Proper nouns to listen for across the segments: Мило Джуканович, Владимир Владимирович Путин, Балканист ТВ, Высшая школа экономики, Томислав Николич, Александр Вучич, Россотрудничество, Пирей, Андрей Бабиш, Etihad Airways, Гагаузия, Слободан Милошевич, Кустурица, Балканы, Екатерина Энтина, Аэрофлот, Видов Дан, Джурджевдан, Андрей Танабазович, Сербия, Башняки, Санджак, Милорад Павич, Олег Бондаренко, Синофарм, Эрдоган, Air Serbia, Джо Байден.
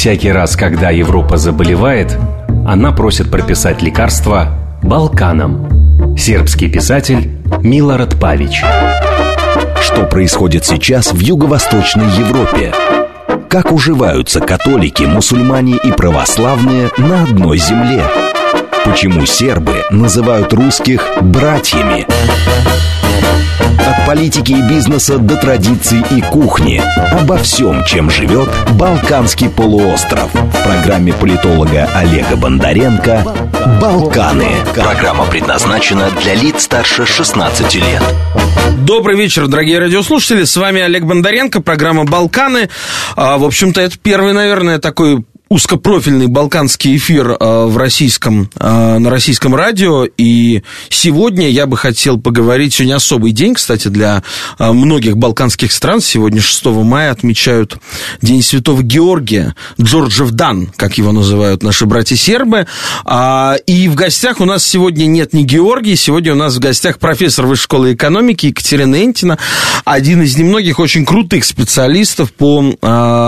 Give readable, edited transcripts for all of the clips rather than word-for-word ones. Всякий раз, когда Европа заболевает, она просит прописать лекарства Балканам. Сербский писатель Милорад Павич. Что происходит сейчас в Юго-Восточной Европе? Как уживаются католики, мусульмане и православные на одной земле? Почему сербы называют русских «братьями»? От политики и бизнеса до традиций и кухни. Обо всем, чем живет Балканский полуостров. В программе политолога Олега Бондаренко «Балканы». Программа предназначена для лиц старше 16 лет. Добрый вечер, дорогие радиослушатели. С вами Олег Бондаренко, программа «Балканы». В общем-то, это первый, наверное, такой узкопрофильный балканский эфир на российском радио. И сегодня я бы хотел поговорить... Сегодня особый день, кстати, для многих балканских стран. Сегодня, 6 мая, отмечают День Святого Георгия, Джурджевдан, как его называют наши братья-сербы. И в гостях у нас сегодня нет ни Георгия. Сегодня у нас в гостях профессор Высшей школы экономики Екатерина Энтина. Один из немногих очень крутых специалистов по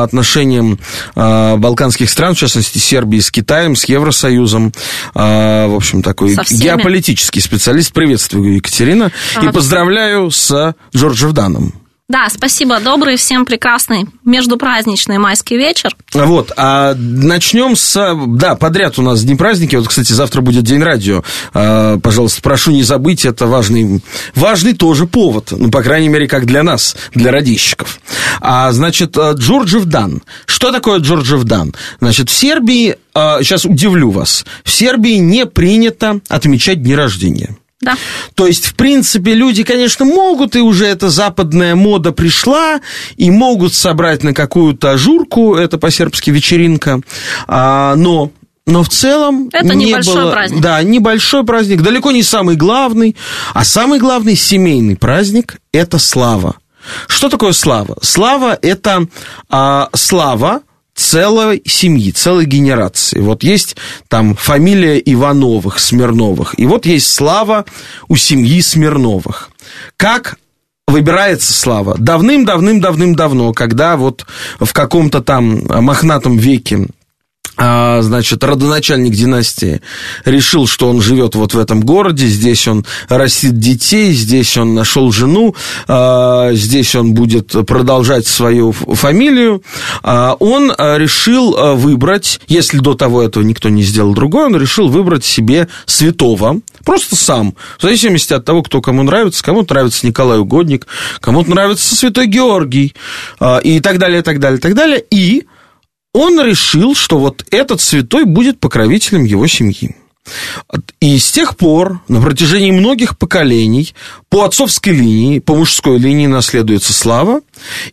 отношениям балканских стран, в частности, Сербии с Китаем, с Евросоюзом. В общем, такой геополитический специалист. Приветствую, Екатерина. И поздравляю с Джурджевданом. Да, спасибо. Добрый, всем прекрасный междупраздничный майский вечер. Вот, а начнем с... Да, подряд у нас дни праздники. Вот, кстати, завтра будет День радио. Пожалуйста, прошу не забыть, это важный тоже повод. Ну, по крайней мере, как для нас, для радищиков. Значит, Джурджевдан. Что такое Джурджевдан? Значит, в Сербии... Сейчас удивлю вас. В Сербии не принято отмечать дни рождения. Да. То есть, в принципе, люди, конечно, могут, и уже эта западная мода пришла, и могут собрать на какую-то ажурку, это по-сербски вечеринка, но в целом... Это небольшой праздник. Да, небольшой праздник, далеко не самый главный, а самый главный семейный праздник – это слава. Что такое слава? Слава – это слава целой семьи, целой генерации. Вот есть там фамилия Ивановых, Смирновых, и вот есть слава у семьи Смирновых. Как выбирается слава? Давным-давным-давным-давно, когда вот в каком-то там мохнатом веке, значит, родоначальник династии решил, что он живет вот в этом городе, здесь он растит детей, здесь он нашел жену, здесь он будет продолжать свою фамилию. Он решил выбрать, если до того этого никто не сделал другое, он решил выбрать себе святого, просто сам, в зависимости от того, кто кому нравится. Кому-то нравится Николай Угодник, кому-то нравится Святой Георгий, и так далее, и так далее, и так далее, и... Он решил, что вот этот святой будет покровителем его семьи. И с тех пор, на протяжении многих поколений, по отцовской линии, по мужской линии наследуется слава.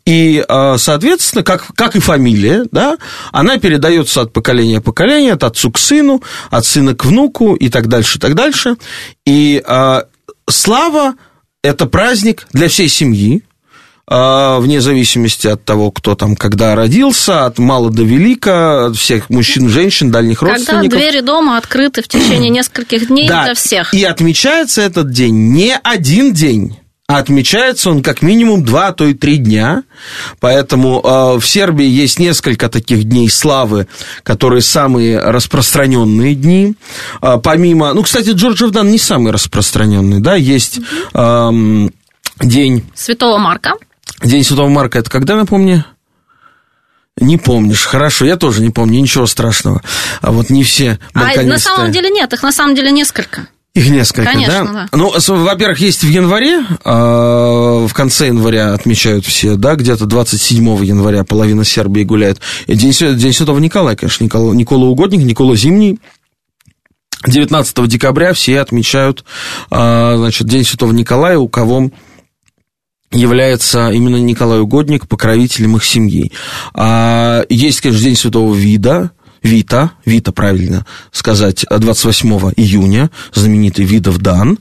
И, соответственно, как и фамилия, да, она передается от поколения к поколению, от отцу к сыну, от сына к внуку и так дальше, и так дальше. И слава – это праздник для всей семьи, вне зависимости от того, кто там когда родился, от мала до велика, от всех мужчин, женщин, дальних родственников. Когда двери дома открыты в течение нескольких дней для всех. И отмечается этот день не один день, а отмечается он как минимум 2, а то и 3 дня. Поэтому в Сербии есть несколько таких дней славы, которые самые распространенные дни. Помимо... Ну, кстати, Джурджевдан не самый распространенный, да, есть... День Святого Марка. День Святого Марка – это когда, напомни? Не помнишь, хорошо, я тоже не помню, ничего страшного. А вот не все балканисты... А на самом деле нет, их на самом деле несколько. Их несколько, конечно, да? Ну, во-первых, есть в январе, в конце января отмечают все, да, где-то 27 января половина Сербии гуляет. День Святого Николая, конечно, Никола Угодник, Никола Зимний. 19 декабря все отмечают, значит, День Святого Николая, у кого... является именно Николай Угодник покровителем их семьи. Есть, конечно, День Святого Вита, правильно сказать, 28 июня, знаменитый Видов Дан,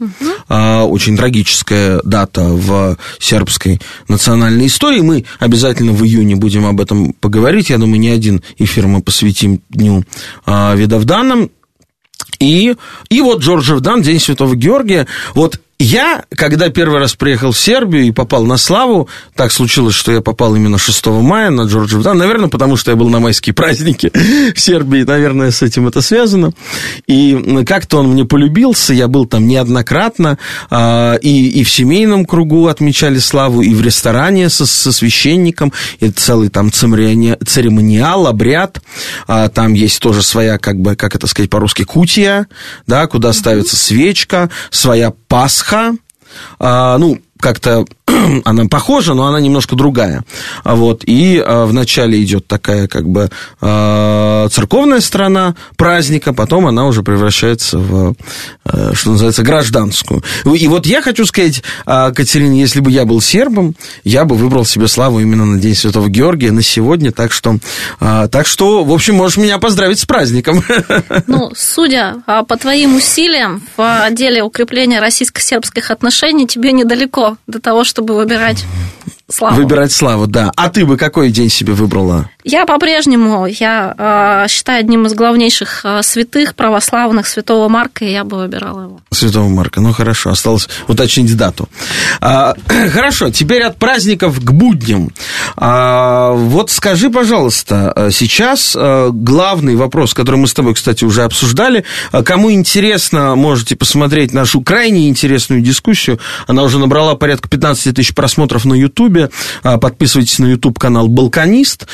очень трагическая дата в сербской национальной истории. Мы обязательно в июне будем об этом поговорить, я думаю, не один эфир мы посвятим дню Видов Данам. И вот Джурджевдан, День Святого Георгия, вот Я, когда первый раз приехал в Сербию и попал на Славу, так случилось, что я попал именно 6 мая на Джурджевдан, наверное, потому что я был на майские праздники в Сербии, наверное, с этим это связано. И как-то он мне полюбился, я был там неоднократно, и в семейном кругу отмечали Славу, и в ресторане со священником, и целый там церемониал, обряд, там есть тоже своя, как бы, как это сказать по-русски, кутия, да, куда ставится свечка, своя Пасха, ну, как-то она похожа, но она немножко другая. Вот. И вначале идет такая, как бы, церковная сторона праздника, потом она уже превращается в, что называется, гражданскую. И вот я хочу сказать, Катерина, если бы я был сербом, я бы выбрал себе Славу именно на День Святого Георгия, на сегодня, так что, в общем, можешь меня поздравить с праздником. Ну, судя по твоим усилиям в деле укрепления российско-сербских отношений, тебе недалеко до того, чтобы выбирать славу. Выбирать славу, да. А ты бы какой день себе выбрала? Я по-прежнему, считаю одним из главнейших святых православных святого Марка, и я бы выбирала его. Святого Марка, ну хорошо, осталось уточнить дату. Хорошо, теперь от праздников к будням. Вот скажи, пожалуйста, сейчас главный вопрос, который мы с тобой, кстати, уже обсуждали. Кому интересно, можете посмотреть нашу крайне интересную дискуссию. Она уже набрала порядка 15 тысяч просмотров на Ютубе. Подписывайтесь на Ютуб-канал «Балканист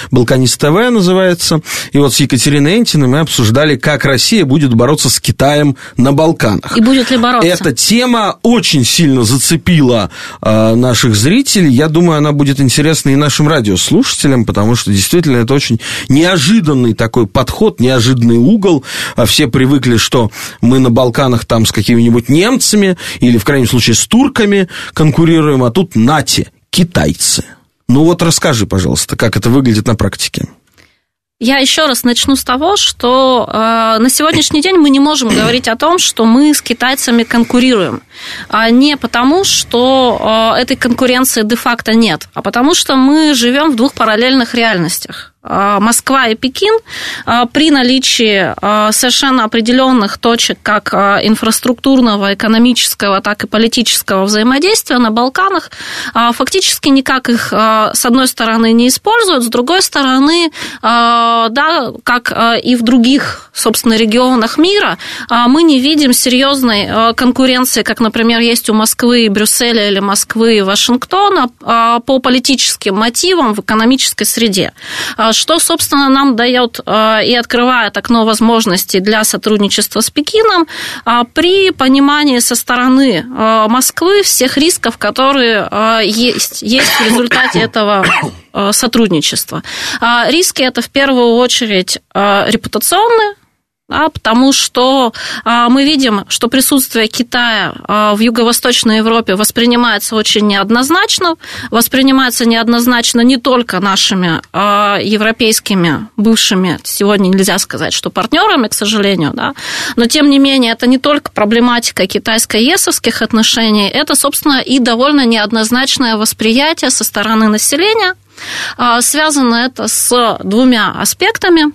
ТВ» называется. И вот с Екатериной Энтиной мы обсуждали, как Россия будет бороться с Китаем на Балканах. И будет ли бороться? Эта тема очень сильно зацепила наших зрителей. Я думаю, она будет интересна и нашим радиослушателям, потому что действительно это очень неожиданный такой подход, неожиданный угол. Все привыкли, что мы на Балканах там с какими-нибудь немцами или, в крайнем случае, с турками конкурируем, а тут нате, китайцы. Ну вот расскажи, пожалуйста, как это выглядит на практике. Я еще раз начну с того, что на сегодняшний день мы не можем говорить о том, что мы с китайцами конкурируем. Не потому, что этой конкуренции де-факто нет, а потому что мы живем в двух параллельных реальностях. Москва и Пекин при наличии совершенно определенных точек как инфраструктурного, экономического, так и политического взаимодействия на Балканах фактически никак их, с одной стороны, не используют, с другой стороны, да, как и в других, собственно, регионах мира, мы не видим серьезной конкуренции, как, например, есть у Москвы и Брюсселя или Москвы и Вашингтона по политическим мотивам в экономической среде. Что, собственно, нам дает и открывает окно возможностей для сотрудничества с Пекином при понимании со стороны Москвы всех рисков, которые есть в результате этого сотрудничества. Риски – это в первую очередь репутационные, да, потому что мы видим, что присутствие Китая в Юго-Восточной Европе воспринимается очень неоднозначно, воспринимается неоднозначно не только нашими европейскими бывшими, сегодня нельзя сказать, что партнерами, к сожалению, да, но тем не менее это не только проблематика китайско-есовских отношений, это, собственно, и довольно неоднозначное восприятие со стороны населения. Связано это с двумя аспектами.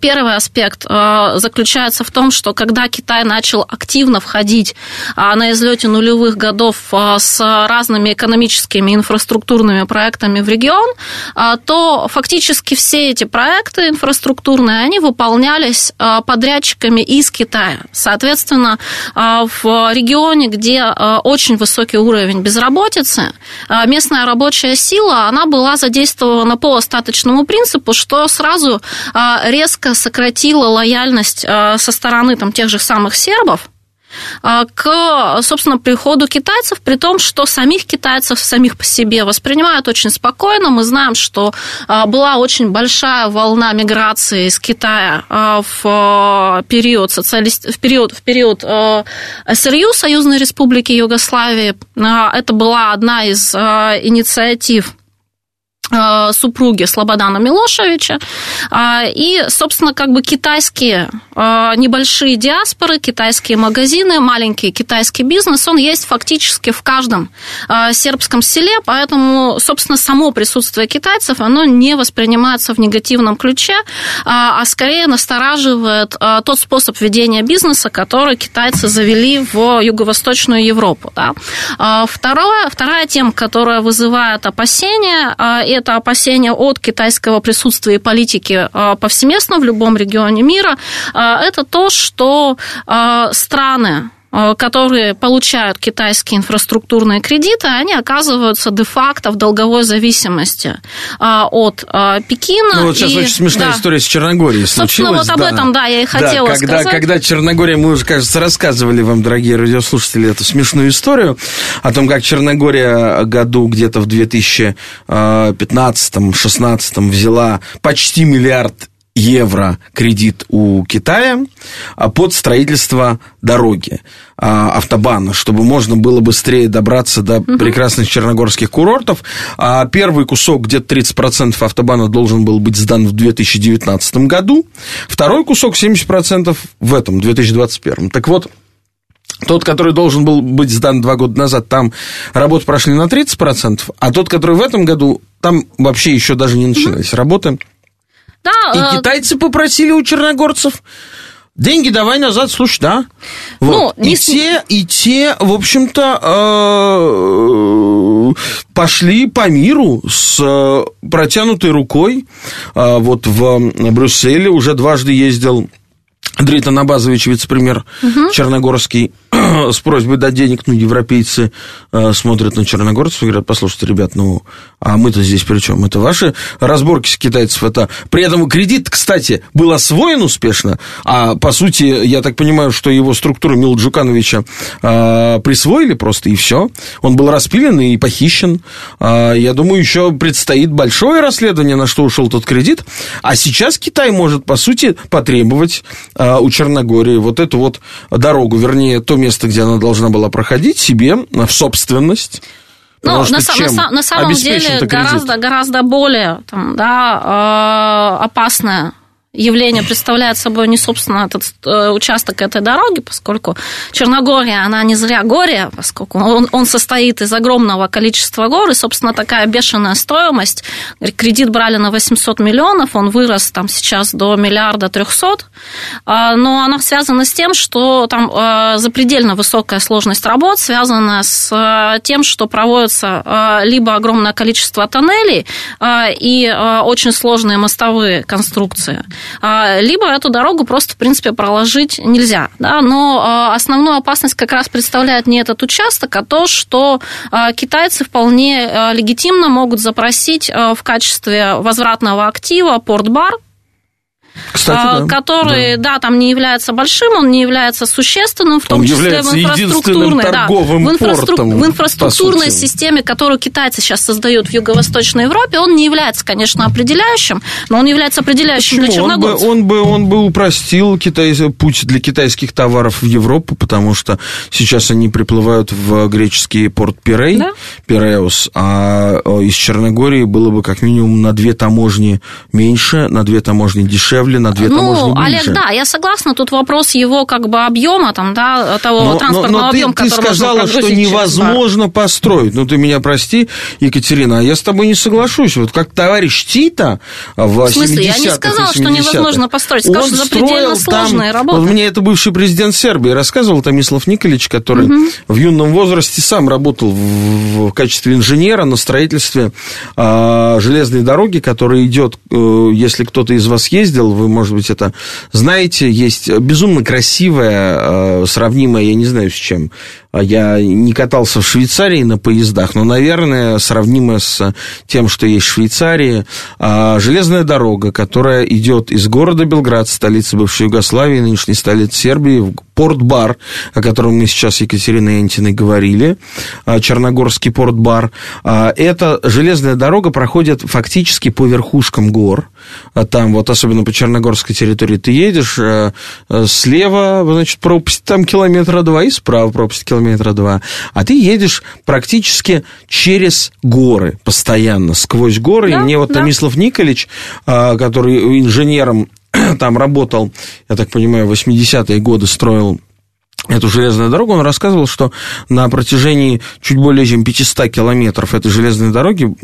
Первый аспект заключается в том, что когда Китай начал активно входить на излете нулевых годов с разными экономическими инфраструктурными проектами в регион, то фактически все эти проекты инфраструктурные, они выполнялись подрядчиками из Китая. Соответственно, в регионе, где очень высокий уровень безработицы, местная рабочая сила, она была задействована по остаточному принципу, что сразу резко сократила лояльность со стороны там, тех же самых сербов к, собственно, приходу китайцев, при том, что самих китайцев самих по себе воспринимают очень спокойно. Мы знаем, что была очень большая волна миграции из Китая в период СРЮ, Союзной Республики Югославии. Это была одна из инициатив супруги Слободана Милошевича. И, собственно, как бы китайские небольшие диаспоры, китайские магазины, маленький китайский бизнес, он есть фактически в каждом сербском селе, поэтому, собственно, само присутствие китайцев, оно не воспринимается в негативном ключе, а скорее настораживает тот способ ведения бизнеса, который китайцы завели в Юго-Восточную Европу. Да. Вторая тема, которая вызывает опасения, это опасения от китайского присутствия и политики повсеместно в любом регионе мира, это то, что страны, которые получают китайские инфраструктурные кредиты, они оказываются де-факто в долговой зависимости от Пекина. Ну, вот сейчас очень смешная история с Черногорией случилась. Собственно, вот об этом, я и хотела сказать. Когда Черногория, мы уже, кажется, рассказывали вам, дорогие радиослушатели, эту смешную историю о том, как Черногория году где-то в 2015-16 взяла почти миллиард евро кредит у Китая под строительство дороги, автобана, чтобы можно было быстрее добраться до прекрасных черногорских курортов. Первый кусок, где-то 30% автобана, должен был быть сдан в 2019 году, второй кусок 70% в этом, 2021. Так вот, тот, который должен был быть сдан 2 года назад, там работы прошли на 30%, а тот, который в этом году, там вообще еще даже не начинались работы. Да, и китайцы попросили у черногорцев: деньги давай назад, слушай, да. Вот. Ну, и те, в общем-то, пошли по миру с протянутой рукой. Вот в Брюсселе уже дважды ездил Андрей Танабазович, вице-премьер черногорский, с просьбой дать денег. Европейцы смотрят на черногорцев и говорят: послушайте, ребят, а мы-то здесь при чем? Это ваши разборки с китайцев. При этом кредит, кстати, был освоен успешно, а по сути, я так понимаю, что его структуру Мило Джукановича присвоили просто, и все. Он был распилен и похищен. Я думаю, еще предстоит большое расследование, на что ушел тот кредит. А сейчас Китай может, по сути, потребовать у Черногории вот эту вот дорогу, вернее, то место, где она должна была проходить, себе в собственность. Ну, на самом деле гораздо более опасное явление представляет собой не, собственно, этот участок этой дороги, поскольку Черногория, она не зря горе, поскольку он состоит из огромного количества гор, и, собственно, такая бешеная стоимость. Кредит брали на 800 миллионов, он вырос сейчас до 1,3 миллиарда, но она связана с тем, что там запредельно высокая сложность работ, связана с тем, что проводится либо огромное количество тоннелей и очень сложные мостовые конструкции, либо эту дорогу просто, в принципе, проложить нельзя. Да? Но основную опасность как раз представляет не этот участок, а то, что китайцы вполне легитимно могут запросить в качестве возвратного актива порт-бар, который, там не является большим, он не является существенным, в том числе в инфраструктурной, в инфраструктурной системе, которую китайцы сейчас создают в Юго-Восточной Европе, он не является, конечно, определяющим, но он является определяющим для черногорцев. Он бы упростил путь для китайских товаров в Европу, потому что сейчас они приплывают в греческий порт Пирей, Пиреус, а из Черногории было бы как минимум на 2 таможни меньше, на 2 таможни дешевле, на 2 таможни ближе. Олег, я согласна, тут вопрос его как бы объема, транспортного объема, который можно прогрузить. Но ты сказала, что невозможно построить. Ты меня прости, Екатерина, а я с тобой не соглашусь. Вот как товарищ Тита в 70-х, 80-х. В смысле, я не сказала, что невозможно построить. Сказала, что запредельно сложная работа. Вот мне это бывший президент Сербии рассказывал, Томислав Николич, который в юном возрасте сам работал в качестве инженера на строительстве железной дороги, которая идет, если кто-то из вас ездил, вы, может быть, это знаете, есть безумно красивая, сравнимая, я не знаю с чем, я не катался в Швейцарии на поездах, но, наверное, сравнимая с тем, что есть в Швейцарии, железная дорога, которая идет из города Белград, столицы бывшей Югославии, нынешней столицы Сербии, в порт-бар, о котором мы сейчас с Екатериной Энтиной говорили, черногорский порт-бар. Эта железная дорога проходит фактически по верхушкам гор, там вот особенно по черногорской территории ты едешь, слева, значит, пропасть там километра два, и справа пропасть километра два. А ты едешь практически через горы постоянно, сквозь горы. Да, и мне вот да. Томислав Николич, который инженером там работал, я так понимаю, в 80-е годы строил эту железную дорогу, он рассказывал, что на протяжении чуть более чем 500 километров этой железной дороги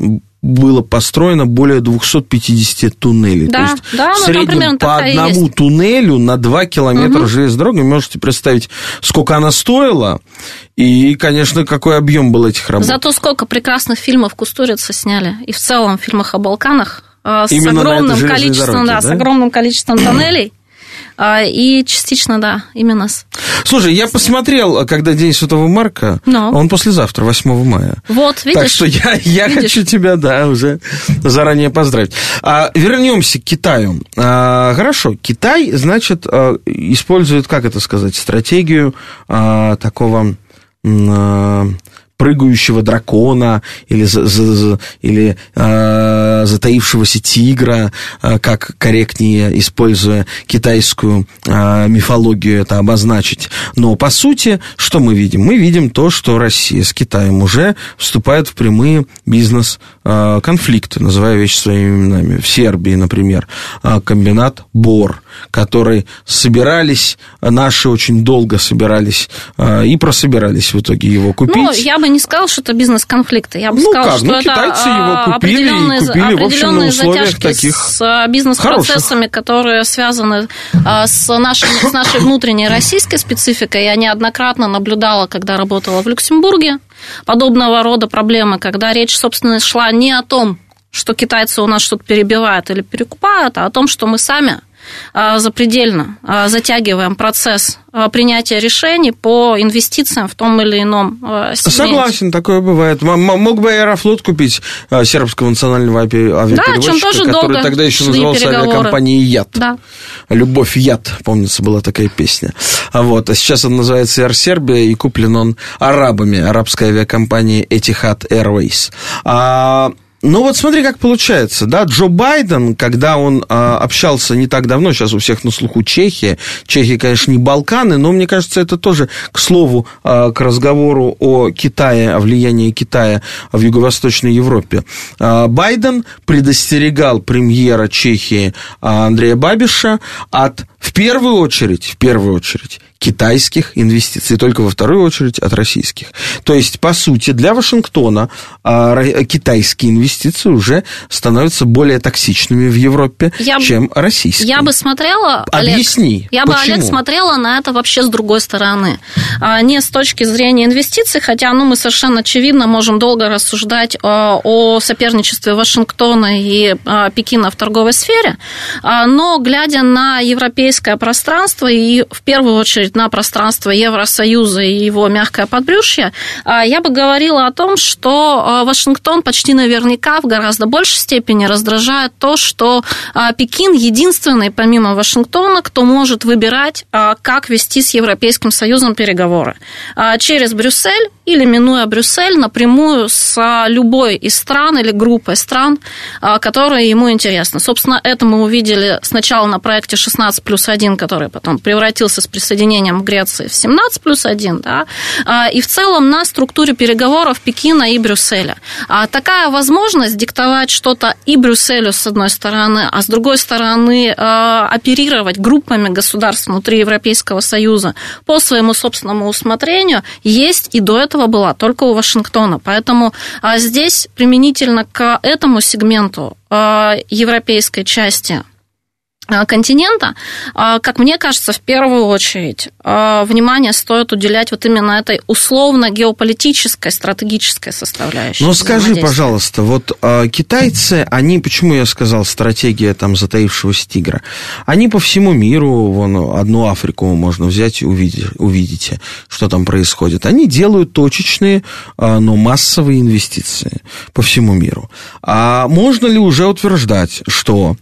было построено более 250 туннелей. Да, то есть да, в среднем по одному туннелю на 2 километра железной дороги. Можете представить, сколько она стоила и, конечно, какой объем был этих работ. Зато сколько прекрасных фильмов Кустурица сняли. И в целом в фильмах о Балканах с огромным, количеством, дороги, да? С огромным количеством тоннелей. И частично, да, именно с... Слушай, я посмотрел, когда День Святого Марка, он послезавтра, 8 мая. Вот, видишь? Так что я хочу тебя, да, уже заранее поздравить. Вернемся к Китаю. Хорошо, Китай, значит, использует, как это сказать, стратегию такого... прыгающего дракона или затаившегося тигра, как корректнее, используя китайскую мифологию, это обозначить. Но, по сути, что мы видим? Мы видим то, что Россия с Китаем уже вступает в прямые бизнес-конфликты, называя вещи своими именами. В Сербии, например, комбинат «Бор», который наши очень долго собирались и прособирались в итоге его купить. Ну, я бы не сказал, что это бизнес-конфликты. Я бы сказал, что китайцы его купили, определенные затяжки таких с бизнес-процессами, которые связаны с нашей внутренней российской спецификой. Я неоднократно наблюдала, когда работала в Люксембурге, подобного рода проблемы, когда речь, собственно, шла не о том, что китайцы у нас что-то перебивают или перекупают, а о том, что мы сами запредельно затягиваем процесс принятия решений по инвестициям в том или ином сегменте. Согласен, такое бывает. Мог бы Аэрофлот купить сербского национального авиаперевозчика, который тогда еще назывался авиакомпанией «Яд». Да. «Любовь, яд», помнится, была такая песня. А сейчас он называется Air Serbia, и куплен он арабами, арабской авиакомпанией Etihad Airways. Ну, вот смотри, как получается, да, Джо Байден, когда он общался не так давно, сейчас у всех на слуху Чехия, конечно, не Балканы, но, мне кажется, это тоже, к слову, к разговору о Китае, о влиянии Китая в Юго-Восточной Европе. Байден предостерегал премьера Чехии Андрея Бабиша от, в первую очередь, китайских инвестиций, только во вторую очередь от российских. То есть, по сути, для Вашингтона китайские инвестиции уже становятся более токсичными в Европе, чем российские. Я бы смотрела, Объясни, я почему? Бы, Олег, смотрела на это вообще с другой стороны. Не с точки зрения инвестиций, хотя, мы совершенно очевидно можем долго рассуждать о соперничестве Вашингтона и Пекина в торговой сфере, но, глядя на европейское пространство и, в первую очередь, на пространство Евросоюза и его мягкое подбрюшье, я бы говорила о том, что Вашингтон почти наверняка в гораздо большей степени раздражает то, что Пекин единственный, помимо Вашингтона, кто может выбирать, как вести с Европейским Союзом переговоры. Через Брюссель или минуя Брюссель напрямую с любой из стран или группой стран, которые ему интересны. Собственно, это мы увидели сначала на проекте 16+1, который потом превратился с присоединением Греции в 17+1, да, и в целом на структуре переговоров Пекина и Брюсселя. Такая возможность диктовать что-то и Брюсселю с одной стороны, а с другой стороны оперировать группами государств внутри Европейского Союза по своему собственному усмотрению есть и до этого была только у Вашингтона. Поэтому здесь применительно к этому сегменту европейской части континента, как мне кажется, в первую очередь внимание стоит уделять вот именно этой условно-геополитической, стратегической составляющей. Но скажи, пожалуйста, китайцы, они, почему я сказал, стратегия там затаившегося тигра, они по всему миру, одну Африку можно взять и увидите, что там происходит. Они делают точечные, но массовые инвестиции по всему миру. А можно ли уже утверждать, что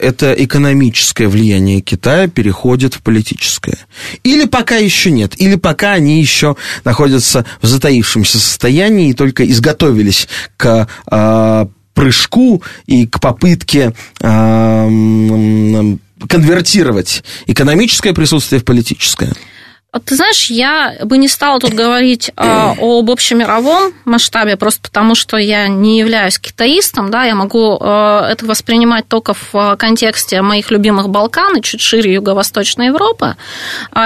это экономическое влияние Китая переходит в политическое? Или пока еще нет? Или пока они еще находятся в затаившемся состоянии и только изготовились к прыжку и к попытке конвертировать экономическое присутствие в политическое? Ты знаешь, я бы не стала тут говорить об общемировом масштабе, просто потому что я не являюсь китаистом, да, я могу это воспринимать только в контексте моих любимых Балкан и чуть шире Юго-Восточной Европы.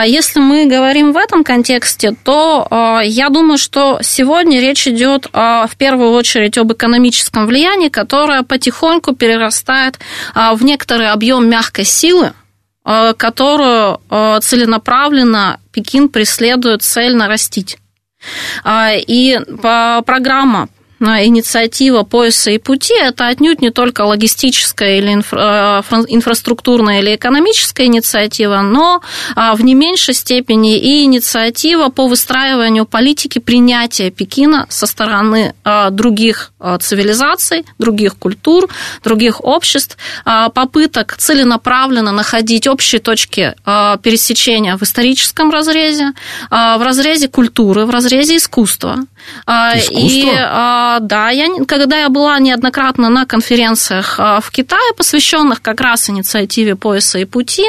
Если мы говорим в этом контексте, то я думаю, что сегодня речь идет в первую очередь об экономическом влиянии, которое потихоньку перерастает в некоторый объем мягкой силы, которую целенаправленно Пекин преследует цель нарастить. И программа, инициатива пояса и пути – это отнюдь не только логистическая или инфраструктурная или экономическая инициатива, но в не меньшей степени и инициатива по выстраиванию политики принятия Пекина со стороны других цивилизаций, других культур, других обществ, попыток целенаправленно находить общие точки пересечения в историческом разрезе, в разрезе культуры, в разрезе искусства. И да, когда я была неоднократно на конференциях в Китае, посвященных как раз инициативе пояса и пути,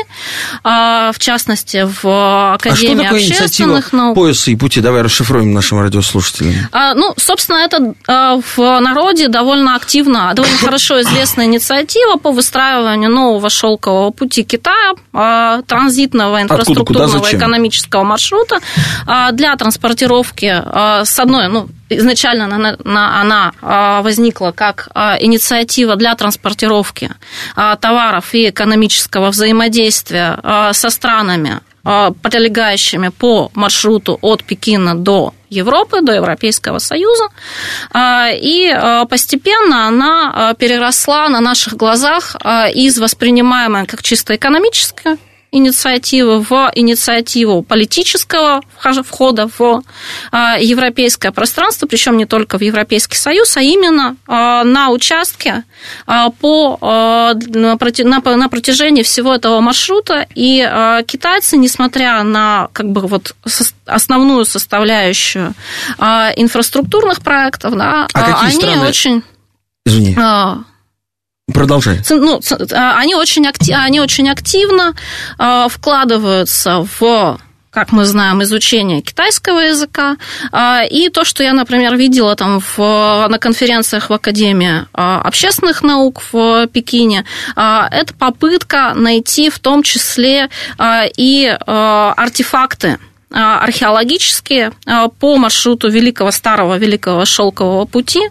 в частности, в Академии общественных наук. Пояса и пути, давай расшифруем нашим радиослушателям. Ну, собственно, это в народе довольно активно, довольно хорошо известная инициатива по выстраиванию нового шелкового пути Китая, транзитного инфраструктурного экономического маршрута для транспортировки с одной, изначально она возникла как инициатива для транспортировки товаров и экономического взаимодействия со странами, прилегающими по маршруту от Пекина до Европы, до Европейского Союза, и постепенно она переросла на наших глазах из воспринимаемой как чисто экономической инициативы в инициативу политического входа в европейское пространство, причем не только в Европейский Союз, а именно на участке на протяжении всего этого маршрута. И китайцы, несмотря на основную составляющую инфраструктурных проектов, да, они страны? Очень... Извини. Продолжай. Они очень активно вкладываются в, как мы знаем, изучение китайского языка. И то, что я, например, видела там на конференциях в Академии общественных наук в Пекине, это попытка найти в том числе и артефакты археологические по маршруту Великого Шелкового пути,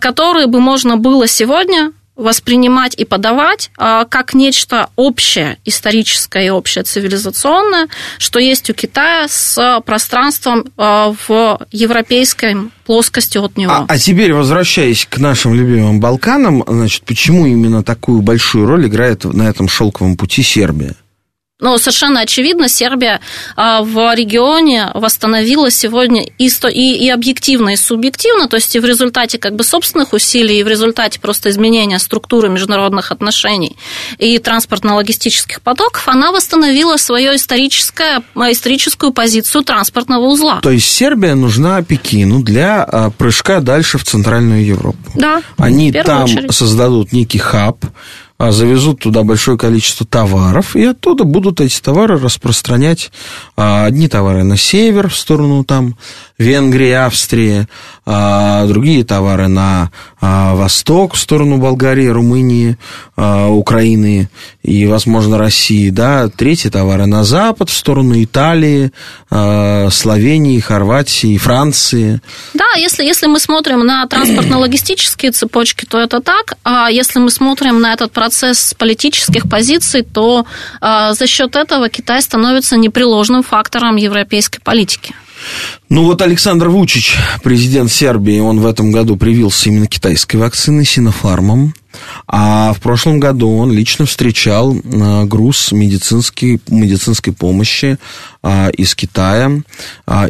которые бы можно было сегодня воспринимать и подавать как нечто общее, историческое и общее цивилизационное, что есть у Китая с пространством в европейской плоскости от него. А теперь, возвращаясь к нашим любимым Балканам, значит, почему именно такую большую роль играет на этом шелковом пути Сербия? Ну, совершенно очевидно, Сербия в регионе восстановила сегодня и объективно, и субъективно, то есть и в результате собственных усилий, и в результате просто изменения структуры международных отношений и транспортно-логистических потоков, она восстановила свою историческую позицию транспортного узла. То есть Сербия нужна Пекину для прыжка дальше в Центральную Европу. Да, они там создадут некий хаб, завезут туда большое количество товаров, и оттуда будут эти товары распространять. Одни товары на север, в сторону там Венгрии, Австрии, другие товары на восток, в сторону Болгарии, Румынии, Украины и, возможно, России, да, третьи товары на запад, в сторону Италии, Словении, Хорватии, Франции. Да, если мы смотрим на транспортно-логистические цепочки, то это так, а если мы смотрим на этот процесс с политических позиций, то за счет этого Китай становится непреложным фактором европейской политики. Ну вот Александр Вучич, президент Сербии, он в этом году привился именно китайской вакциной Синофармом, а в прошлом году он лично встречал груз медицинской помощи из Китая,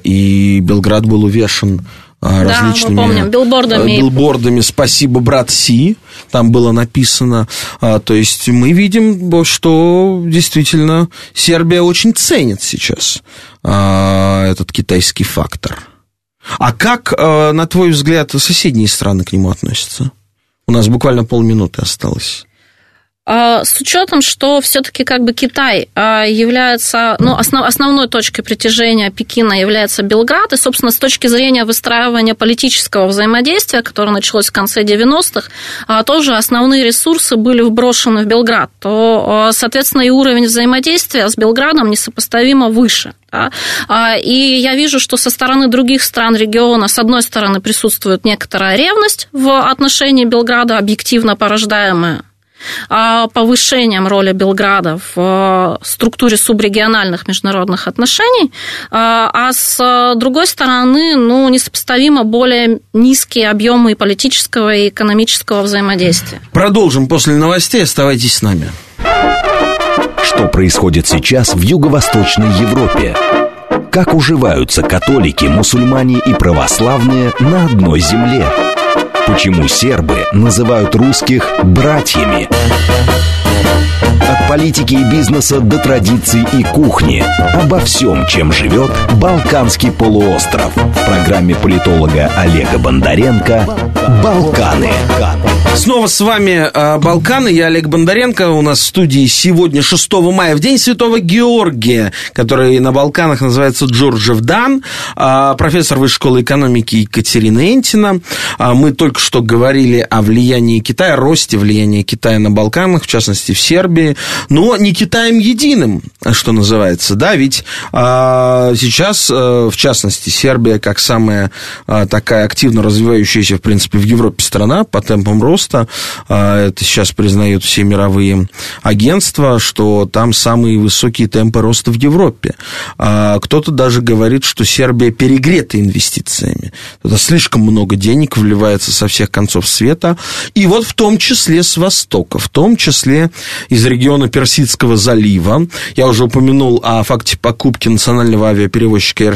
и Белград был увешан различными, да, мы помним, билбордами «Спасибо, брат Си», там было написано. То есть мы видим, что действительно Сербия очень ценит сейчас этот китайский фактор. А как, на твой взгляд, соседние страны к нему относятся? У нас буквально полминуты осталось. С учетом, что все-таки как бы Китай является, ну, основной точкой притяжения Пекина является Белград, и, собственно, с точки зрения выстраивания политического взаимодействия, которое началось в конце 90-х, тоже основные ресурсы были вброшены в Белград, то, соответственно, и уровень взаимодействия с Белградом несопоставимо выше. И я вижу, что со стороны других стран региона, с одной стороны, присутствует некоторая ревность в отношении Белграда, объективно порождаемая повышением роли Белграда в структуре субрегиональных международных отношений, а с другой стороны, ну, несопоставимо более низкие объемы и политического, и экономического взаимодействия. Продолжим после новостей, оставайтесь с нами. Что происходит сейчас в Юго-Восточной Европе? Как уживаются католики, мусульмане и православные на одной земле? Почему сербы называют русских «братьями»? От политики и бизнеса до традиций и кухни. Обо всем, чем живет Балканский полуостров. В программе политолога Олега Бондаренко «Балканы». Снова с вами «Балканы». Я Олег Бондаренко. У нас в студии сегодня 6 мая, в день Святого Георгия, который на Балканах называется Джурджевдан. Профессор Высшей школы экономики Екатерина Энтина. Мы только что говорили о влиянии Китая, росте влияния Китая на Балканах, в частности, в Сербии, но не Китаем единым, что называется, да, ведь сейчас, в частности, Сербия, как самая такая активно развивающаяся, в принципе, в Европе страна по темпам роста, это сейчас признают все мировые агентства, что там самые высокие темпы роста в Европе. Кто-то даже говорит, что Сербия перегрета инвестициями, туда слишком много денег вливается со всех концов света, и вот в том числе с Востока, в том числе из региона Персидского залива. Я уже упомянул о факте покупки национального авиаперевозчика Air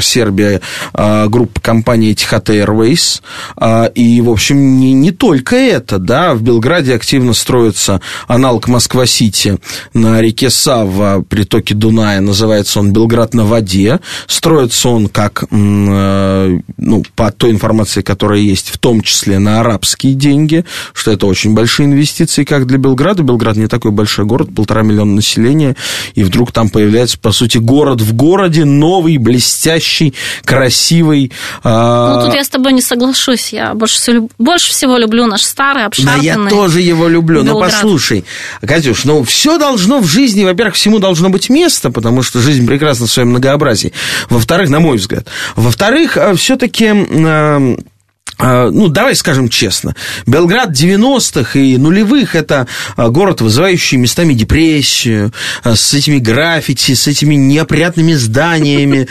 Serbia группы компании Etihad Airways. И, в общем, не только это, да, в Белграде активно строится аналог Москва-Сити на реке Сава, притоке Дуная, называется он Белград на воде. Строится он, как, ну, по той информации, которая есть, в том числе на арабские деньги, что это очень большие инвестиции, как для Белграда. Белград не такой большой город, 1,5 миллиона населения, и вдруг там появляется, по сути, город в городе, новый, блестящий, красивый. Ну, тут я с тобой не соглашусь, я больше всего люблю наш старый, обшарпанный Белград. Да, я тоже его люблю, но послушай, Катюш, ну, все должно в жизни, во-первых, всему должно быть место, потому что жизнь прекрасна в своем многообразии, во-вторых, на мой взгляд, во-вторых, все-таки... Ну, давай скажем честно, Белград 90-х и нулевых – это город, вызывающий местами депрессию, с этими граффити, с этими неопрятными зданиями.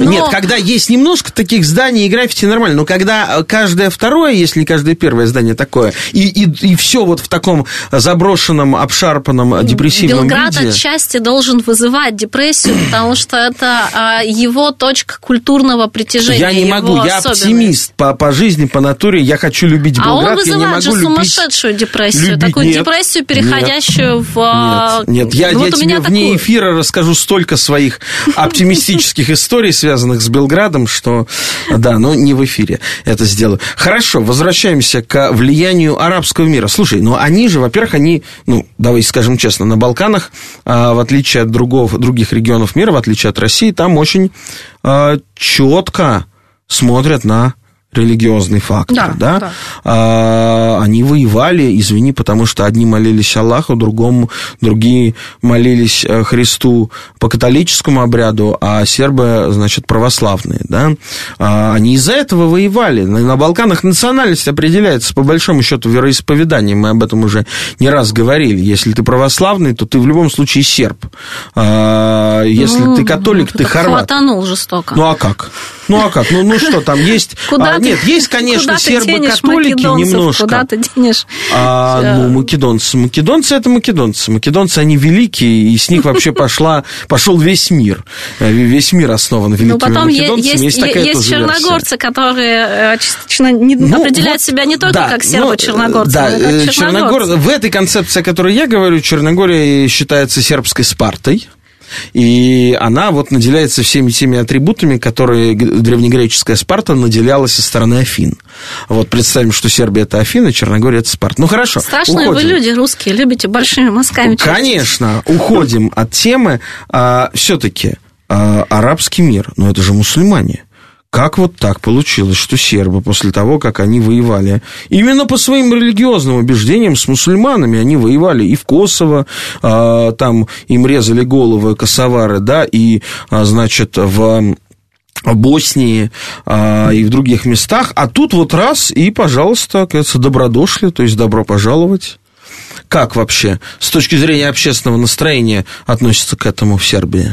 Нет, когда есть немножко таких зданий и граффити, нормально, но когда каждое второе, если не каждое первое здание такое, и все вот в таком заброшенном, обшарпанном, депрессивном виде... Белград отчасти должен вызывать депрессию, потому что это его точка культурного притяжения, я не могу, я оптимист. По жизни, по натуре, я хочу любить Белград, я не могу любить... А он вызывает же сумасшедшую депрессию, такую нет, депрессию, переходящую в... Нет, я тебе вне эфира расскажу столько своих оптимистических историй, связанных с Белградом, что, да, но не в эфире это сделаю. Хорошо, возвращаемся к влиянию арабского мира. Слушай, ну они же, во-первых, ну, давай скажем честно, на Балканах, в отличие от других регионов мира, в отличие от России, там очень четко смотрят на религиозный фактор, да? Они воевали, извини, потому что одни молились Аллаху, другие молились Христу по католическому обряду, а сербы, значит, православные, да? Они из-за этого воевали. На Балканах национальность определяется, по большому счету, вероисповеданием. Мы об этом уже не раз говорили. Если ты православный, то ты в любом случае серб. Если ты католик, ты хорват. Хватанул жестоко. Ну, а как? Ну, что там есть... Нет, есть, конечно, сербо-католики немножко. Куда ты денешь? Ну, македонцы. Македонцы. Македонцы, они великие, и с них вообще пошел весь мир. Весь мир основан великими македонцами. Есть черногорцы, которые частично определяют себя не только как сербо-черногорцы, но и как черногорцы. В этой концепции, о которой я говорю, Черногория считается сербской Спартой. И она вот наделяется всеми теми атрибутами, которые древнегреческая Спарта наделялась со стороны Афин. Вот представим, что Сербия – это Афина, Черногория – это Спарта. Ну, хорошо, страшные уходим. Вы люди русские, любите большими мазками. Конечно, уходим от темы. Все-таки арабский мир, но это же мусульмане. Как вот так получилось, что сербы после того, как они воевали, именно по своим религиозным убеждениям с мусульманами, они воевали и в Косово, там им резали головы косовары, да, и, значит, в Боснии и в других местах, а тут вот раз и, пожалуйста, кажется, добродошли, то есть добро пожаловать. Как вообще с точки зрения общественного настроения относятся к этому в Сербии?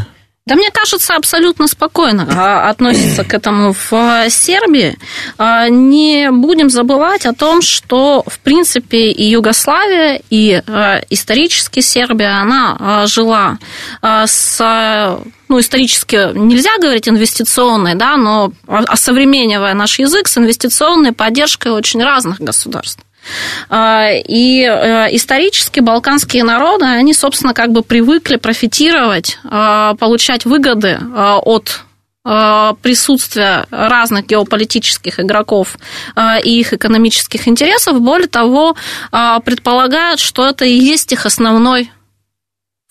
Да, мне кажется, абсолютно спокойно относятся к этому в Сербии. Не будем забывать о том, что, в принципе, и Югославия, и исторически Сербия, она жила с... Ну, исторически нельзя говорить инвестиционной, да, но осовременивая наш язык с инвестиционной поддержкой очень разных государств. И исторически балканские народы, они, собственно, как бы привыкли профитировать, получать выгоды от присутствия разных геополитических игроков и их экономических интересов. Более того, предполагают, что это и есть их основной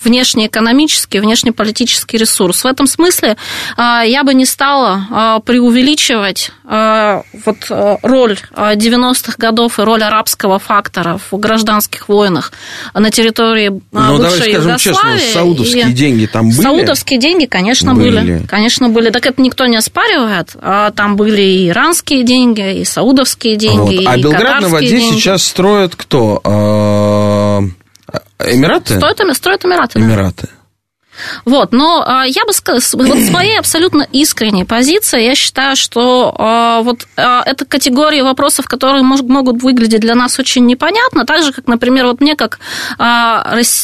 внешнеэкономический, внешнеполитический ресурс. В этом смысле я бы не стала преувеличивать вот роль 90-х годов и роль арабского фактора в гражданских войнах на территории бывшей Югославии. Ну, давай скажем честно, саудовские деньги там были? Саудовские деньги, конечно, были. Конечно, были. Так это никто не оспаривает. Там были и иранские деньги, и саудовские деньги, вот. А и Белград на воде деньги. Сейчас строят кто? Эмираты? Строят Эмираты. Эмираты. Да. Вот, но я бы сказала, вот своей абсолютно искренней позиции, я считаю, что вот эта категория вопросов, которые могут выглядеть для нас очень непонятно, так же, как, например, вот мне, как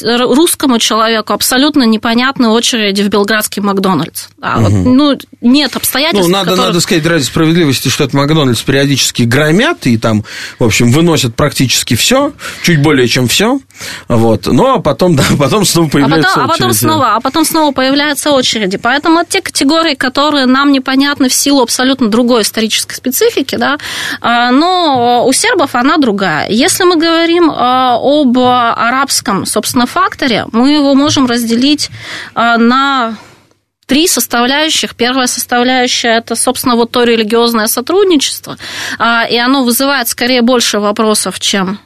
русскому человеку, абсолютно непонятны очереди в белградский Макдональдс. Да, вот, ну, нет обстоятельств, ну, надо сказать ради справедливости, что этот Макдональдс периодически громят и там, в общем, выносят практически все, чуть более, чем все, вот, но потом, да, потом снова появляется очередь. А потом снова появляются очереди. Поэтому те категории, которые нам непонятны в силу абсолютно другой исторической специфики, да, но у сербов она другая. Если мы говорим об арабском, собственно, факторе, мы его можем разделить на... три составляющих. Первая составляющая – это, собственно, вот то религиозное сотрудничество, и оно вызывает скорее больше вопросов, чем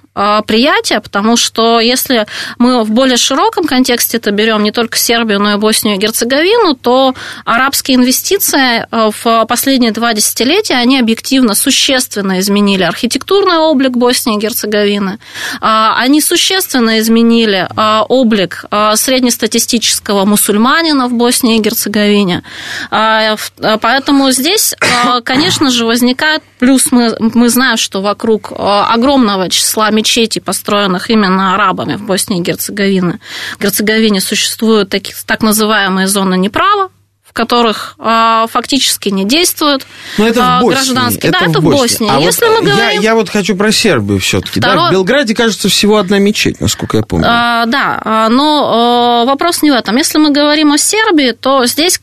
приятие, потому что если мы в более широком контексте это берем не только Сербию, но и Боснию и Герцеговину, то арабские инвестиции в последние 2 десятилетия, они объективно существенно изменили архитектурный облик Боснии и Герцеговины, они существенно изменили облик среднестатистического мусульманина в Боснии и Герцеговине. Поэтому здесь, конечно же, возникает плюс, мы знаем, что вокруг огромного числа мечетей, построенных именно арабами в Боснии и Герцеговине. В Герцеговине существуют такие, так называемые зоны неправа, в которых фактически не действуют гражданские. Да, это в Боснии. А если вот мы говорим... я вот хочу про Сербию все-таки. Да? В Белграде, кажется, всего одна мечеть, насколько я помню. Да, но вопрос не в этом. Если мы говорим о Сербии, то здесь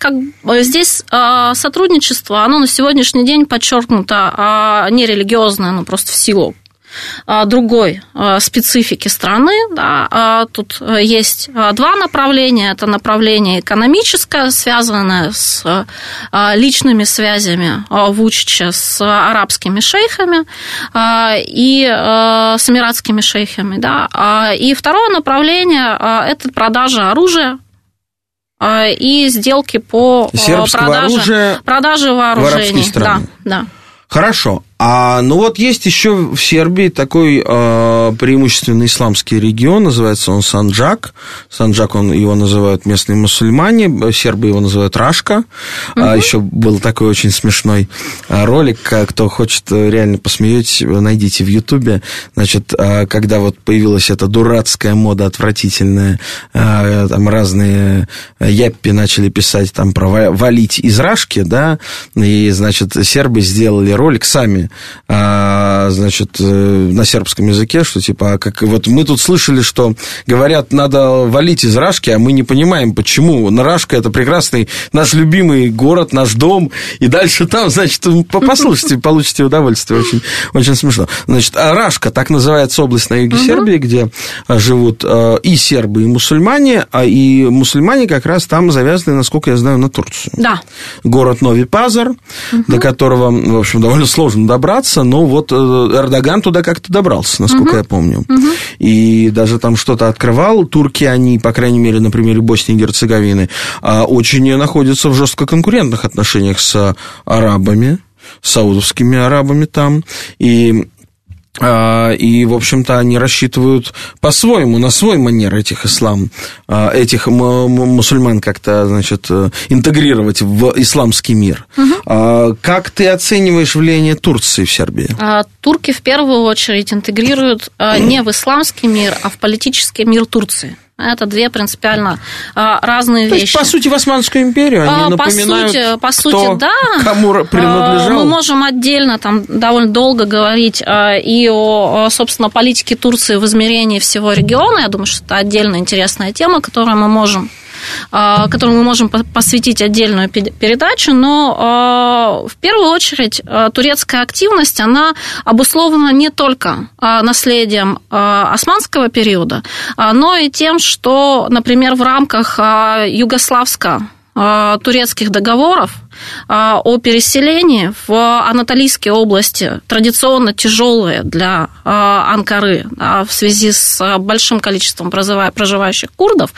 сотрудничество, оно на сегодняшний день подчеркнуто нерелигиозное, но просто в силу другой специфики страны. Да. Тут есть 2 направления. Это направление экономическое, связанное с личными связями Вучича с арабскими шейхами и с эмиратскими шейхами. Да. И второе направление – это продажа оружия и сделки по продаже вооружений. Да. Хорошо. Ну вот есть еще в Сербии такой преимущественно исламский регион, называется он Санджак. Санджак его называют местные мусульмане, сербы его называют Рашка. Еще был такой очень смешной ролик, кто хочет реально посмеять, найдите в Ютубе. Значит, когда вот появилась эта дурацкая мода отвратительная, там разные яппи начали писать там про валить из Рашки, да, и, значит, сербы сделали ролик сами, значит, на сербском языке, что типа, как вот мы тут слышали, что говорят, надо валить из Рашки, а мы не понимаем, почему. Рашка — это прекрасный наш любимый город, наш дом, и дальше там, значит, послушайте, получите удовольствие, очень, очень смешно. Значит, Рашка, так называется область на юге Сербии, где живут и сербы, и мусульмане, а и мусульмане как раз там завязаны, насколько я знаю, на Турцию. Да. Город Нови Пазар, до которого, в общем, довольно сложно добраться, но вот Эрдоган туда как-то добрался, насколько я помню. И даже там что-то открывал. Турки, они, по крайней мере, на примере Боснии и Герцеговины, очень находятся в жестко конкурентных отношениях с арабами, с саудовскими арабами там, и, в общем-то, они рассчитывают по-своему, на свой манер этих мусульман как-то, значит, интегрировать в исламский мир. Угу. Как ты оцениваешь влияние Турции в Сербии? Турки в первую очередь интегрируют не в исламский мир, а в политический мир Турции. Это две принципиально разные вещи. То есть, по сути, в Османскую империю они напоминают, по сути, да, кому принадлежал. Мы можем отдельно там довольно долго говорить и о, собственно, политике Турции в измерении всего региона. Я думаю, что это отдельно интересная тема, которому мы можем посвятить отдельную передачу, но в первую очередь турецкая активность, она обусловлена не только наследием османского периода, но и тем, что, например, в рамках югославско-турецких договоров о переселении в Анатолийские области, традиционно тяжелые для Анкары в связи с большим количеством проживающих курдов,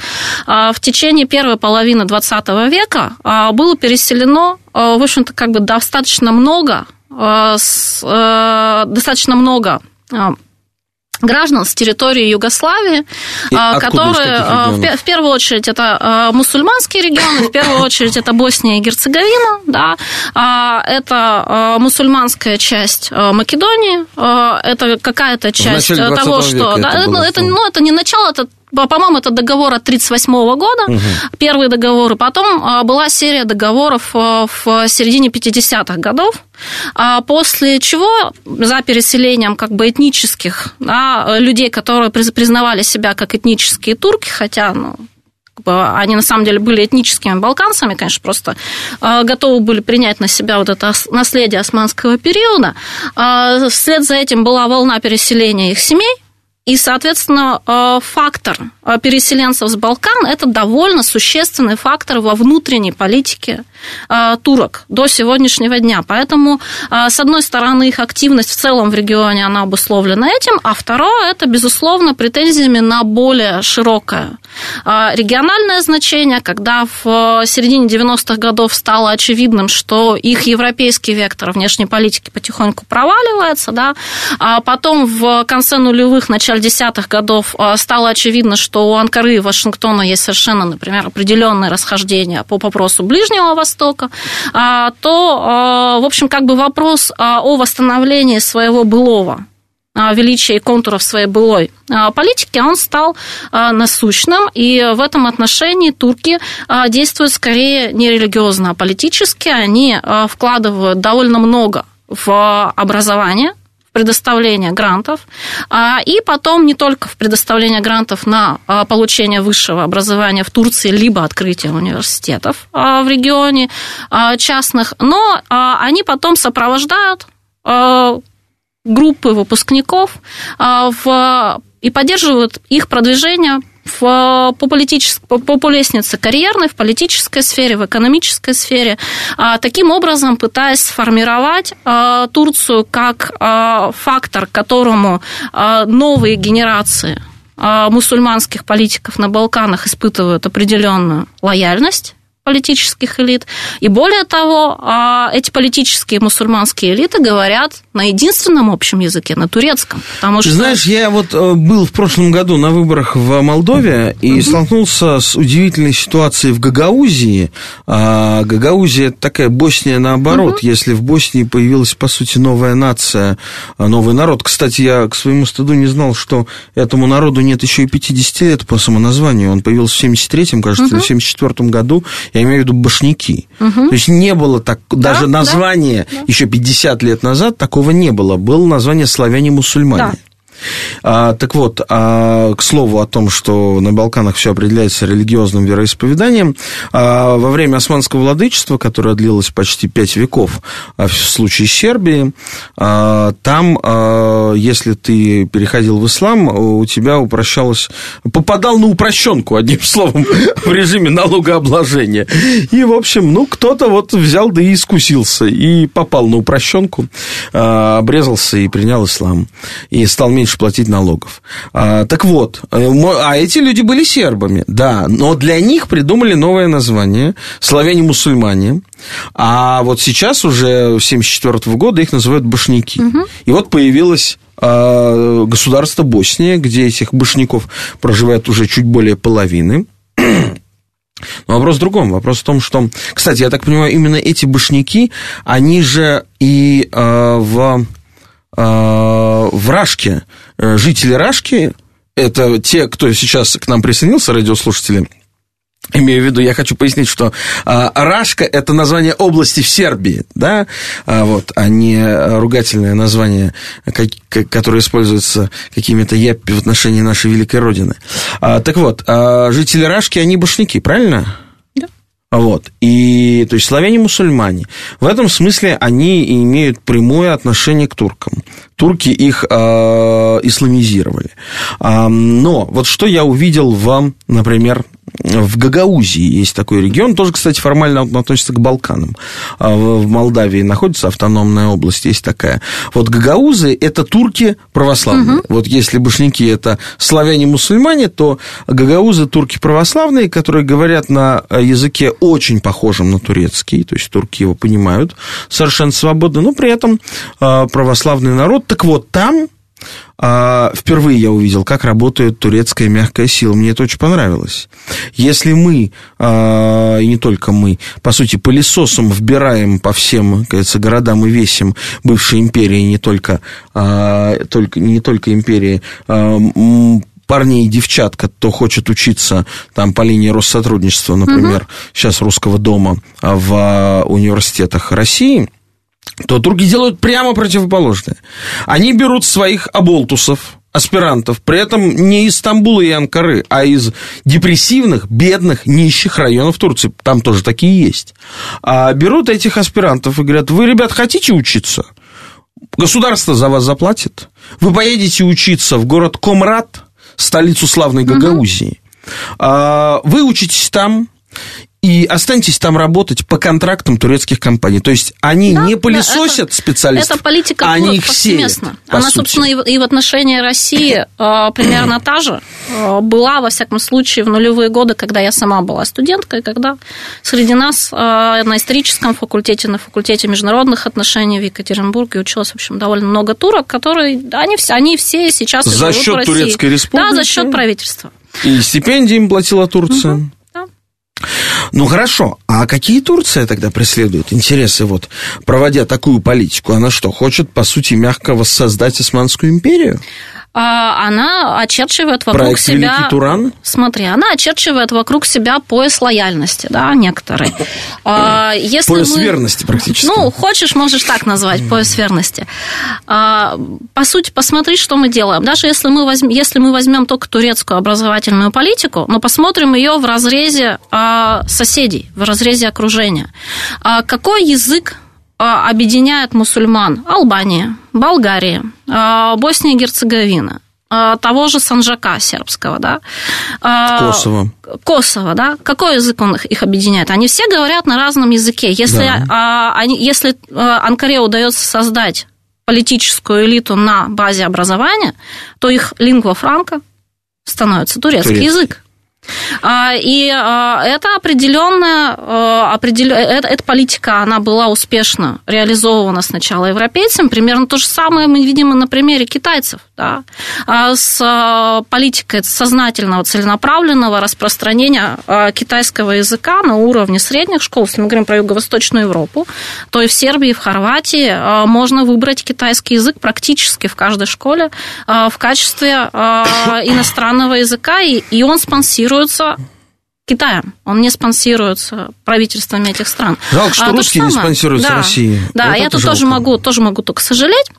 в течение первой половины XX века было переселено, в общем-то, как бы достаточно много граждан с территории Югославии, которые в первую очередь это мусульманские регионы, в первую очередь это Босния и Герцеговина, да, это мусульманская часть Македонии, это какая-то часть того, что да, это не начало, это, по-моему, это договор от 1938 года, первые договоры. Потом была серия договоров в середине 50-х годов, после чего за переселением как бы этнических, да, людей, которые признавали себя как этнические турки, хотя, ну, они на самом деле были этническими балканцами, конечно, просто готовы были принять на себя вот это наследие османского периода. Вслед за этим была волна переселения их семей. И, соответственно, фактор переселенцев с Балкан – это довольно существенный фактор во внутренней политике турок до сегодняшнего дня. Поэтому, с одной стороны, их активность в целом в регионе, она обусловлена этим, а второе – это, безусловно, претензиями на более широкое региональное значение, когда в середине 90-х годов стало очевидным, что их европейский вектор внешней политики потихоньку проваливается, да, а потом в конце нулевых, начале десятых годов стало очевидно, что у Анкары и Вашингтона есть совершенно, например, определенные расхождения по вопросу Ближнего Востока, то, в общем, как бы вопрос о восстановлении своего былого величия и контуров своей былой политики, он стал насущным, и в этом отношении турки действуют скорее не религиозно, а политически. Они вкладывают довольно много в образование, предоставления грантов, и потом не только в предоставление грантов на получение высшего образования в Турции, либо открытие университетов в регионе частных, но они потом сопровождают группы выпускников и поддерживают их продвижение по лестнице карьерной, в политической сфере, в экономической сфере, таким образом пытаясь сформировать Турцию как фактор, которому новые генерации мусульманских политиков на Балканах испытывают определенную лояльность политических элит. И более того, эти политические мусульманские элиты говорят на единственном общем языке, на турецком. Потому что... Знаешь, я вот был в прошлом году на выборах в Молдове и столкнулся с удивительной ситуацией в Гагаузии. Гагаузия – это такая Босния наоборот. Если в Боснии появилась, по сути, новая нация, новый народ. Кстати, я к своему стыду не знал, что этому народу нет еще и 50 лет по самоназванию. Он появился в 73-м, кажется, или в 74-м году. я имею в виду башняки. Угу. То есть не было так, даже да, названия, да, еще 50 лет назад такого не было. Было название «славяне-мусульмане». Да. Так вот, к слову о том, что на Балканах все определяется религиозным вероисповеданием, во время османского владычества, которое длилось почти 5 веков, в случае Сербии, там, если ты переходил в ислам, у тебя упрощалось, попадал на упрощенку, одним словом, в режиме налогообложения. И, в общем, ну, кто-то вот взял да и искусился, и попал на упрощенку, обрезался и принял ислам, и стал меньше платить налогов. Так вот, а эти люди были сербами, да, но для них придумали новое название «славяне-мусульмане», а вот сейчас уже с 1974 года их называют «башняки». Угу. И вот появилось государство Босния, где этих башняков проживает уже чуть более половины. Но вопрос в другом. Вопрос в том, что... Кстати, я так понимаю, именно эти башняки, они же и в Рашке, жители Рашки, это те, кто сейчас к нам присоединился, радиослушатели, имею в виду, я хочу пояснить, что Рашка – это название области в Сербии, да, вот, а не ругательное название, которое используется какими-то яппи в отношении нашей великой родины. Так вот, жители Рашки, они башняки, правильно? Вот, и, то есть, славяне-мусульмане. В этом смысле они имеют прямое отношение к туркам. Турки их исламизировали. Но вот что я увидел в, например, в Гагаузии есть такой регион, тоже, кстати, формально относится к Балканам. В Молдавии находится автономная область, есть такая. Вот гагаузы – это турки православные. Угу. Вот если башняки – это славяне-мусульмане, то гагаузы – турки православные, которые говорят на языке очень похожем на турецкий, то есть турки его понимают совершенно свободно, но при этом православный народ. Так вот, там впервые я увидел, как работает турецкая мягкая сила. Мне это очень понравилось. Если мы, и не только мы, по сути, пылесосом вбираем по всем, кажется, городам и весям бывшей империи, не только империи, парней и девчат, кто хочет учиться там по линии Россотрудничества, например, сейчас Русского дома в университетах России, то турки делают прямо противоположное. Они берут своих оболтусов, аспирантов, при этом не из Стамбула и Анкары, а из депрессивных, бедных, нищих районов Турции. Там тоже такие есть. Берут этих аспирантов и говорят: вы, ребят, хотите учиться? Государство за вас заплатит. Вы поедете учиться в город Комрат, столицу славной Гагаузии. Вы учитесь там и останьтесь там работать по контрактам турецких компаний. То есть, они не пылесосят специалистов, это политика, они их сеют. Она, собственно, и в отношении России примерно та же. Была, во всяком случае, в нулевые годы, когда я сама была студенткой, когда среди нас на историческом факультете, на факультете международных отношений в Екатеринбурге училось, в общем, довольно много турок, которые, они все сейчас живут в России. За счет Турецкой Республики? Да, за счет правительства. И стипендии им платила Турция. Угу. Ну, хорошо, а какие Турция тогда преследует интересы, вот, проводя такую политику? Она что, хочет, по сути, мягко воссоздать Османскую империю? Она очерчивает вокруг проект себя... Проект «Великий Туран»? Смотри, она очерчивает вокруг себя пояс лояльности, да, некоторые. Пояс верности практически. Ну, хочешь, можешь так назвать, пояс верности. По сути, посмотри, что мы делаем. Даже если мы возьмем только турецкую образовательную политику, но посмотрим ее в разрезе соседей, в разрезе окружения. Какой язык объединяет мусульман? Албания, Болгария, Босния и Герцеговина, того же Санджака сербского, да? Косово, да? Какой язык он их объединяет? Они все говорят на разном языке. Если Анкаре удается создать политическую элиту на базе образования, то их лингва франка становится турецкий язык. И это эта политика, она была успешно реализована сначала европейцам. Примерно то же самое мы видим и на примере китайцев, да, с политикой сознательного, целенаправленного распространения китайского языка на уровне средних школ. Если мы говорим про Юго-Восточную Европу, то и в Сербии, и в Хорватии можно выбрать китайский язык практически в каждой школе в качестве иностранного языка, и он спонсирует Китаем. Он не спонсируется правительствами этих стран. Жалко, что русские не спонсируются Россией. Да, вот я тут тоже могу только сожалеть.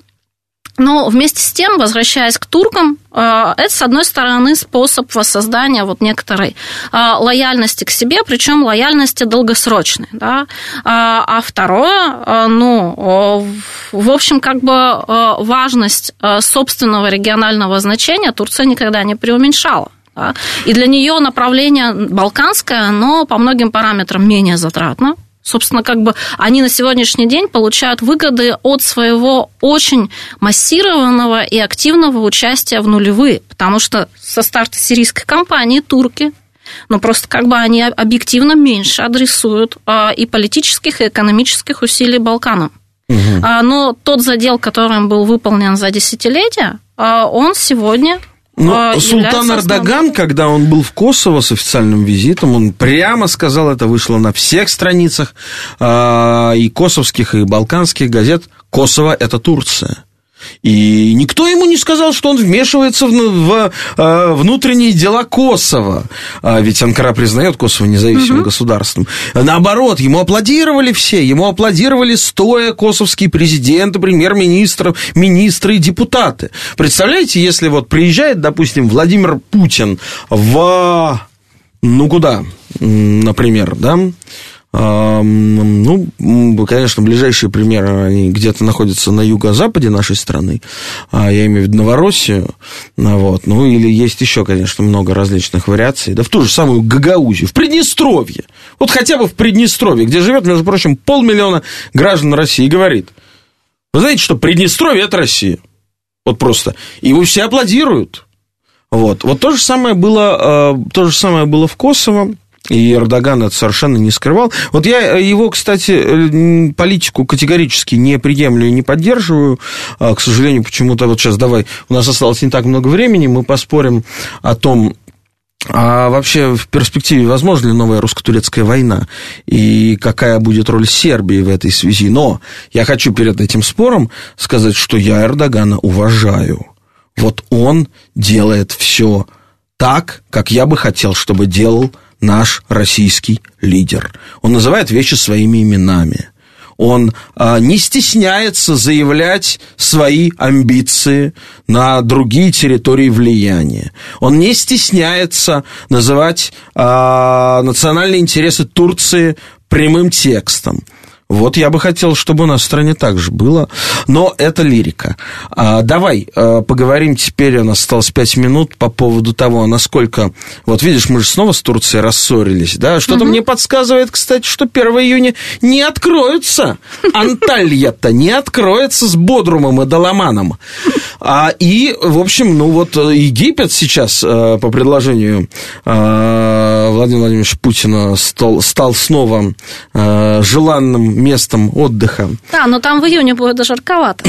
Но вместе с тем, возвращаясь к туркам, это, с одной стороны, способ воссоздания вот некоторой лояльности к себе, причем лояльности долгосрочной. Да? А второе, ну, в общем, как бы важность собственного регионального значения Турция никогда не преуменьшала. Да? И для нее направление балканское, оно по многим параметрам менее затратно. Собственно, как бы они на сегодняшний день получают выгоды от своего очень массированного и активного участия в нулевые, потому что со старта сирийской кампании турки, ну, просто как бы они объективно меньше адресуют и политических, и экономических усилий Балканам. Угу. Но тот задел, которым был выполнен за десятилетия, он сегодня... Но султан Эрдоган, когда он был в Косово с официальным визитом, он прямо сказал, это вышло на всех страницах и косовских, и балканских газет, Косово – это Турция. И никто ему не сказал, что он вмешивается в внутренние дела Косово. Ведь Анкара признает Косово независимым государством. Наоборот, ему аплодировали все. Ему аплодировали стоя косовские президенты, премьер-министры, министры и депутаты. Представляете, если вот приезжает, допустим, Владимир Путин в... Ну, куда, например, да... Ну, конечно, ближайшие примеры, они где-то находятся на юго-западе нашей страны, я имею в виду Новороссию, вот, ну, или есть еще, конечно, много различных вариаций, да, в ту же самую Гагаузию, в Приднестровье, вот хотя бы в Приднестровье, где живет, между прочим, 500 000 граждан России, говорит, вы знаете, что Приднестровье – это Россия, вот просто, и его все аплодируют, вот, вот то же самое было в Косово. И Эрдоган это совершенно не скрывал. Вот я его, кстати, политику категорически не приемлю и не поддерживаю. К сожалению, почему-то вот сейчас давай, у нас осталось не так много времени, мы поспорим о том, а вообще в перспективе возможна ли новая русско-турецкая война и какая будет роль Сербии в этой связи. Но я хочу перед этим спором сказать, что я Эрдогана уважаю. Вот он делает все так, как я бы хотел, чтобы делал наш российский лидер. Он называет вещи своими именами. Он не стесняется заявлять свои амбиции на другие территории влияния. Он не стесняется называть национальные интересы Турции прямым текстом. Вот я бы хотел, чтобы у нас в стране так же было, но это лирика. Давай поговорим теперь, у нас осталось 5 минут по поводу того, насколько... Вот видишь, мы же снова с Турцией рассорились, да? Что-то мне подсказывает, кстати, что 1 июня не откроется. Анталья-то не откроется с Бодрумом и Даламаном. И, в общем, ну вот Египет сейчас, по предложению Владимира Владимировича Путина, стал снова желанным местом отдыха. Да, но там в июне будет жарковато.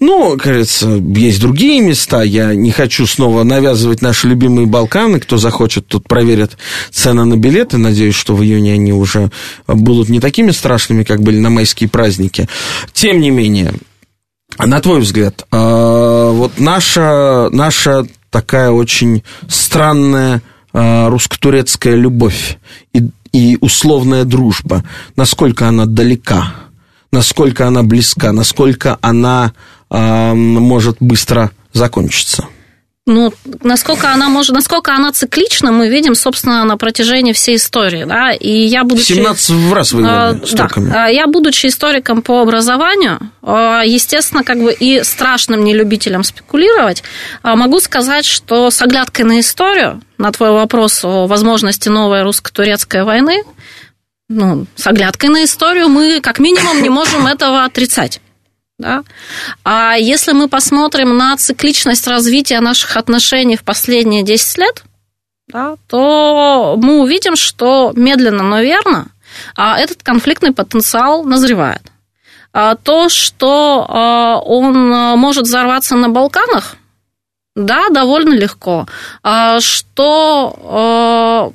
Ну, кажется, есть другие места. Я не хочу снова навязывать наши любимые Балканы. Кто захочет, тот проверит цены на билеты. Надеюсь, что в июне они уже будут не такими страшными, как были на майские праздники. Тем не менее, на твой взгляд, вот наша такая очень странная русско-турецкая любовь и условная дружба, насколько она далека, насколько она близка, насколько она может быстро закончиться? Ну, насколько она циклична, мы видим, собственно, на протяжении всей истории. Да? И я, будучи, 17 раз воевали с турками. Да, я, будучи историком по образованию, естественно, как бы и страшным нелюбителем спекулировать, могу сказать, что с оглядкой на историю, на твой вопрос о возможности новой русско-турецкой войны, ну, с оглядкой на историю мы, как минимум, не можем этого отрицать. Да? А если мы посмотрим на цикличность развития наших отношений в последние 10 лет, да, то мы увидим, что медленно, но верно этот конфликтный потенциал назревает. То, что он может взорваться на Балканах, да, довольно легко. Что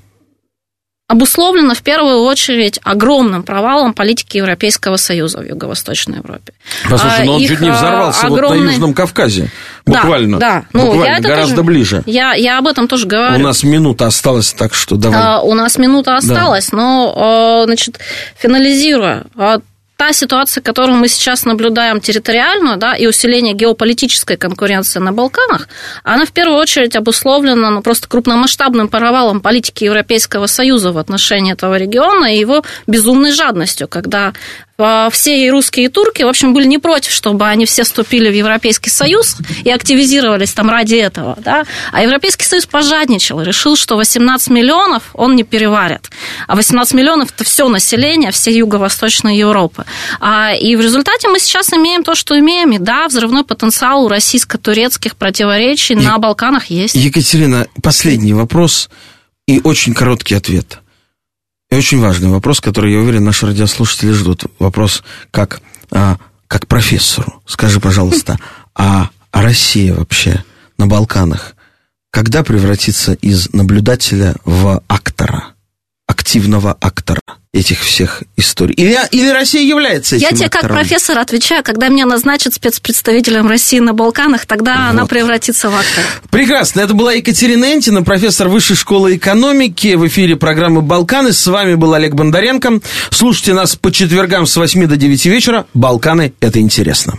обусловлено в первую очередь огромным провалом политики Европейского Союза в Юго-Восточной Европе. Послушай, но он чуть не взорвался вот на Южном Кавказе, буквально, буквально гораздо тоже, ближе. Я об этом тоже говорю. У нас минута осталась, так что давай. У нас минута осталась, да. Но, значит, финализируя... Та ситуация, которую мы сейчас наблюдаем территориально, да, и усиление геополитической конкуренции на Балканах, она в первую очередь обусловлена просто крупномасштабным провалом политики Европейского Союза в отношении этого региона и его безумной жадностью, когда... Все и русские, и турки, в общем, были не против, чтобы они все вступили в Европейский Союз и активизировались там ради этого, да? А Европейский Союз пожадничал, решил, что 18 миллионов он не переварит. А 18 миллионов – это все население всей Юго-Восточной Европы. И в результате мы сейчас имеем то, что имеем, и да, взрывной потенциал у российско-турецких противоречий на Балканах есть. Екатерина, последний вопрос и очень короткий ответ. И очень важный вопрос, который, я уверен, наши радиослушатели ждут. Вопрос как профессору. Скажи, пожалуйста, а Россия вообще на Балканах когда превратится из наблюдателя в актора, активного актора этих всех историй? Или Россия является этим актором? Я тебе как профессор отвечаю, когда меня назначат спецпредставителем России на Балканах, тогда она превратится в актора. Прекрасно. Это была Екатерина Энтина, профессор Высшей школы экономики. В эфире программы «Балканы». С вами был Олег Бондаренко. Слушайте нас по четвергам с 8 до 9 вечера. «Балканы. Это интересно».